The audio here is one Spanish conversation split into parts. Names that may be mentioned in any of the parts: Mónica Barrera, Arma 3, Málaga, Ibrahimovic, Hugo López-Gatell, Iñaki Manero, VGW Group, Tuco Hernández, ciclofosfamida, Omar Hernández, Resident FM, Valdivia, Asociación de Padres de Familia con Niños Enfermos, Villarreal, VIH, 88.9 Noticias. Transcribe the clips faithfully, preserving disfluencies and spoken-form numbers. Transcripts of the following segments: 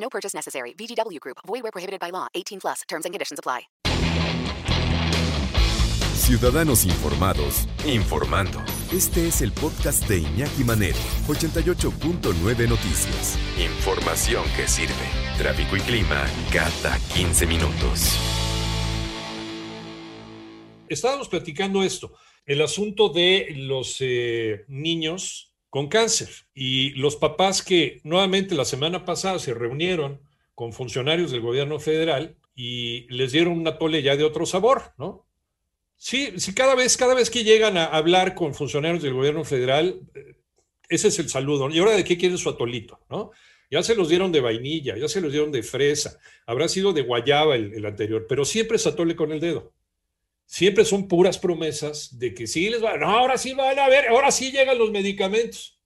No purchase necessary. V G W Group. Void where prohibited by law. eighteen plus. Terms and conditions apply. Ciudadanos informados, informando. Este es el podcast de Iñaki Manero, ochenta y ocho punto nueve Noticias. Información que sirve. Tráfico y clima cada quince minutos. Estábamos platicando esto, el asunto de los eh, niños con cáncer. Y los papás que nuevamente la semana pasada se reunieron con funcionarios del gobierno federal y les dieron una tole ya de otro sabor, ¿no? Sí, sí cada, vez, cada vez que llegan a hablar con funcionarios del gobierno federal, ese es el saludo. ¿Y ahora de qué quieren su atolito, no? Ya se los dieron de vainilla, ya se los dieron de fresa, habrá sido de guayaba el, el anterior, pero siempre es atole con el dedo. Siempre son puras promesas de que sí les va, no, ahora sí van a ver, ahora sí llegan los medicamentos.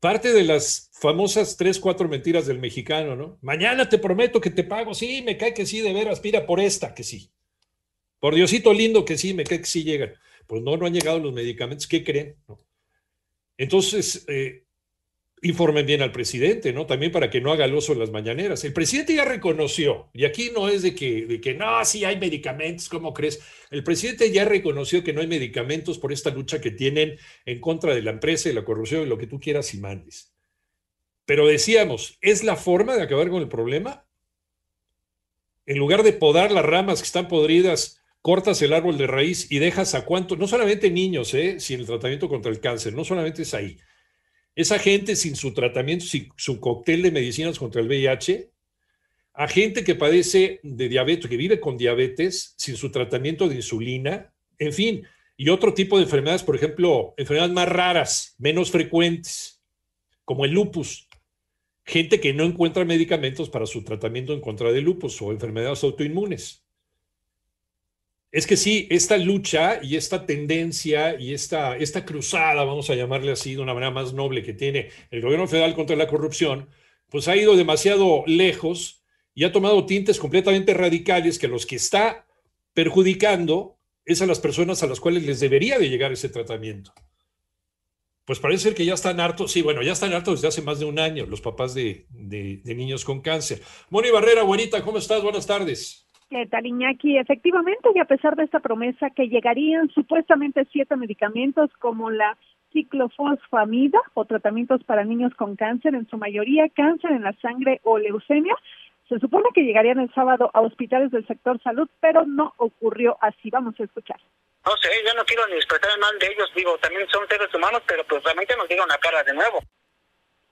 Parte de las famosas tres, cuatro mentiras del mexicano, ¿no? Mañana te prometo que te pago, sí, me cae que sí, de veras, mira, por esta que sí. Por Diosito lindo que sí, me cae que sí llegan. Pues no, no han llegado los medicamentos, ¿qué creen? No. Entonces, eh, informen bien al presidente, ¿no? También para que no haga el oso en las mañaneras. El presidente ya reconoció, y aquí no es de que, de que no, sí hay medicamentos, ¿cómo crees? El presidente ya reconoció que no hay medicamentos por esta lucha que tienen en contra de la empresa y la corrupción y lo que tú quieras y mandes. Pero decíamos, ¿es la forma de acabar con el problema? En lugar de podar las ramas que están podridas, cortas el árbol de raíz y dejas a cuánto, no solamente niños, eh, sin el tratamiento contra el cáncer, no solamente es ahí. Esa gente sin su tratamiento, sin su cóctel de medicinas contra el V I H, a gente que padece de diabetes, que vive con diabetes, sin su tratamiento de insulina, en fin, y otro tipo de enfermedades, por ejemplo, enfermedades más raras, menos frecuentes, como el lupus. Gente que no encuentra medicamentos para su tratamiento en contra del lupus o enfermedades autoinmunes. Es que sí, esta lucha y esta tendencia y esta, esta cruzada, vamos a llamarle así de una manera más noble que tiene el gobierno federal contra la corrupción, pues ha ido demasiado lejos y ha tomado tintes completamente radicales que los que está perjudicando es a las personas a las cuales les debería de llegar ese tratamiento. Pues parece ser que ya están hartos, sí, bueno, ya están hartos desde hace más de un año los papás de, de, de niños con cáncer. Mónica Barrera, buenita, ¿cómo estás? Buenas tardes. ¿Qué tal, Iñaki? Efectivamente, y a pesar de esta promesa que llegarían supuestamente siete medicamentos como la ciclofosfamida o tratamientos para niños con cáncer, en su mayoría cáncer en la sangre o leucemia, se supone que llegarían el sábado a hospitales del sector salud, pero no ocurrió así. Vamos a escuchar. No sé, yo no quiero ni expresar mal de ellos, digo, también son seres humanos, pero pues realmente nos dieron la cara de nuevo.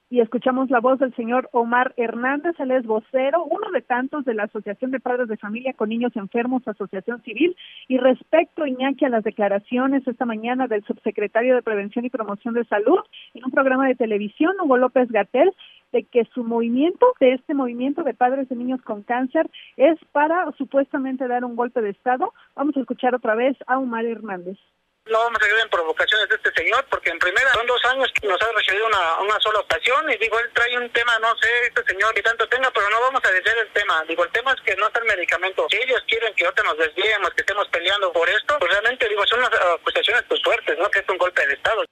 Y escuchamos la voz del señor Omar Hernández, él es vocero, uno de tantos de la Asociación de Padres de Familia con Niños Enfermos, Asociación Civil. Y respecto, Iñaki, a las declaraciones esta mañana del subsecretario de Prevención y Promoción de Salud en un programa de televisión, Hugo López-Gatell, de que su movimiento, de este movimiento de padres de niños con cáncer, es para supuestamente dar un golpe de Estado. Vamos a escuchar otra vez a Omar Hernández. No vamos a caer en provocaciones de este señor, porque en primera son dos años que nos ha recibido una, una sola ocasión, y digo, él trae un tema, no sé, este señor que tanto tenga, pero no vamos a decir el tema. Digo, el tema es que no está el medicamento. Si ellos quieren que ahorita nos desviemos, que estemos peleando por esto, pues realmente, digo, son unas acusaciones pues fuertes, ¿no? Que es un golpe de Estado.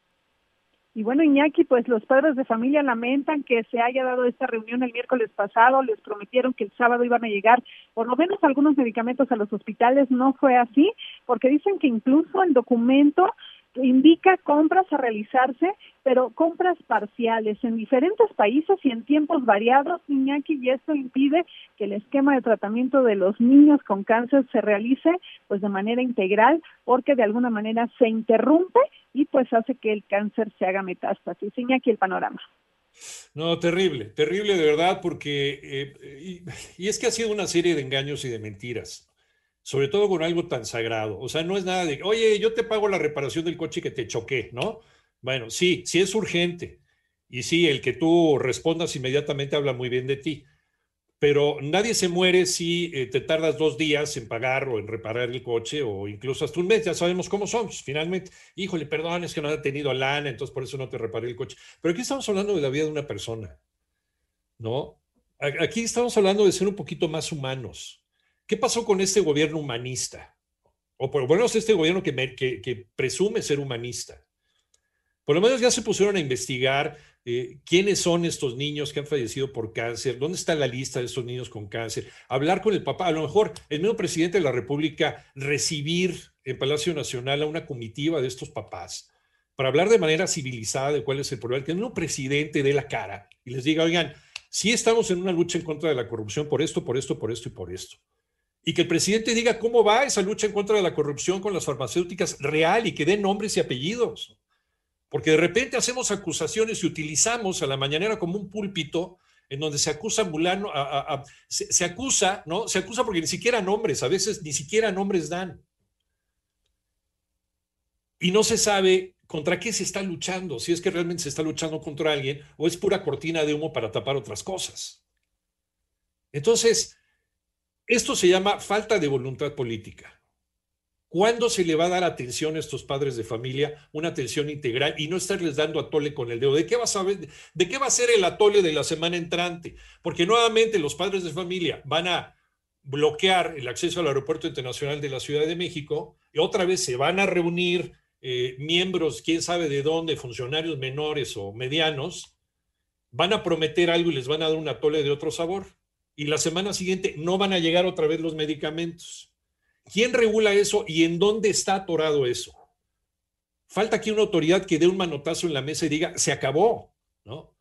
Y bueno, Iñaki, pues los padres de familia lamentan que se haya dado esta reunión el miércoles pasado, les prometieron que el sábado iban a llegar por lo menos algunos medicamentos a los hospitales, no fue así, porque dicen que incluso el documento indica compras a realizarse, pero compras parciales en diferentes países y en tiempos variados, Iñaki, y esto impide que el esquema de tratamiento de los niños con cáncer se realice pues de manera integral, porque de alguna manera se interrumpe y pues hace que el cáncer se haga metástasis. Iñaki, el panorama. No, terrible, terrible de verdad, porque eh, y, y es que ha sido una serie de engaños y de mentiras, sobre todo con algo tan sagrado. O sea, no es nada de, oye, yo te pago la reparación del coche que te choqué, ¿no? Bueno, sí, sí es urgente, y sí, el que tú respondas inmediatamente habla muy bien de ti, pero nadie se muere si eh, te tardas dos días en pagar o en reparar el coche o incluso hasta un mes. Ya sabemos cómo somos. Finalmente, híjole, perdón, es que no he tenido lana, entonces por eso no te reparé el coche. Pero aquí estamos hablando de la vida de una persona, ¿no? Aquí estamos hablando de ser un poquito más humanos. ¿Qué pasó con este gobierno humanista? O por lo menos este gobierno que, me, que, que presume ser humanista. Por lo menos ya se pusieron a investigar eh, quiénes son estos niños que han fallecido por cáncer, dónde está la lista de estos niños con cáncer, hablar con el papá, a lo mejor el mismo presidente de la República recibir en Palacio Nacional a una comitiva de estos papás para hablar de manera civilizada de cuál es el problema, que el mismo presidente dé la cara y les diga, oigan, sí estamos en una lucha en contra de la corrupción por esto, por esto, por esto y por esto. Y que el presidente diga cómo va esa lucha en contra de la corrupción con las farmacéuticas real y que dé nombres y apellidos. Porque de repente hacemos acusaciones y utilizamos a la mañanera como un púlpito en donde se acusa Mulano, a, a, a, se, se acusa, ¿no? Se acusa porque ni siquiera nombres, a veces ni siquiera nombres dan. Y no se sabe contra qué se está luchando, si es que realmente se está luchando contra alguien o es pura cortina de humo para tapar otras cosas. Entonces, esto se llama falta de voluntad política. ¿Cuándo se le va a dar atención a estos padres de familia, una atención integral y no estarles dando atole con el dedo? ¿De qué va a saber, de qué va a ser el atole de la semana entrante? Porque nuevamente los padres de familia van a bloquear el acceso al Aeropuerto Internacional de la Ciudad de México y otra vez se van a reunir eh, miembros, quién sabe de dónde, funcionarios menores o medianos, van a prometer algo y les van a dar un atole de otro sabor. Y la semana siguiente no van a llegar otra vez los medicamentos. ¿Quién regula eso y en dónde está atorado eso? Falta aquí una autoridad que dé un manotazo en la mesa y diga, se acabó, ¿no?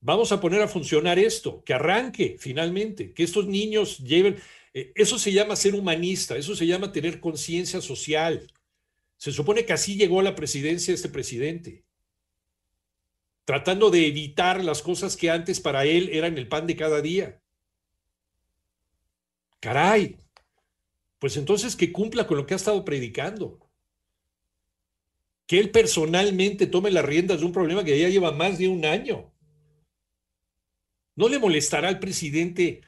Vamos a poner a funcionar esto, que arranque finalmente, que estos niños lleven... Eso se llama ser humanista, eso se llama tener conciencia social. Se supone que así llegó a la presidencia este presidente, tratando de evitar las cosas que antes para él eran el pan de cada día. ¡Caray! Pues entonces que cumpla con lo que ha estado predicando. Que él personalmente tome las riendas de un problema que ya lleva más de un año. ¿No le molestará al presidente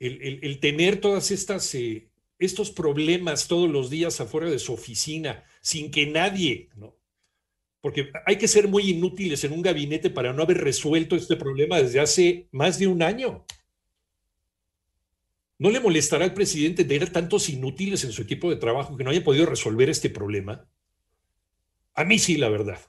el, el, el tener todas estas, eh, estos problemas todos los días afuera de su oficina, sin que nadie, ¿no? Porque hay que ser muy inútiles en un gabinete para no haber resuelto este problema desde hace más de un año. ¿No le molestará al presidente tener tantos inútiles en su equipo de trabajo que no haya podido resolver este problema? A mí sí, la verdad.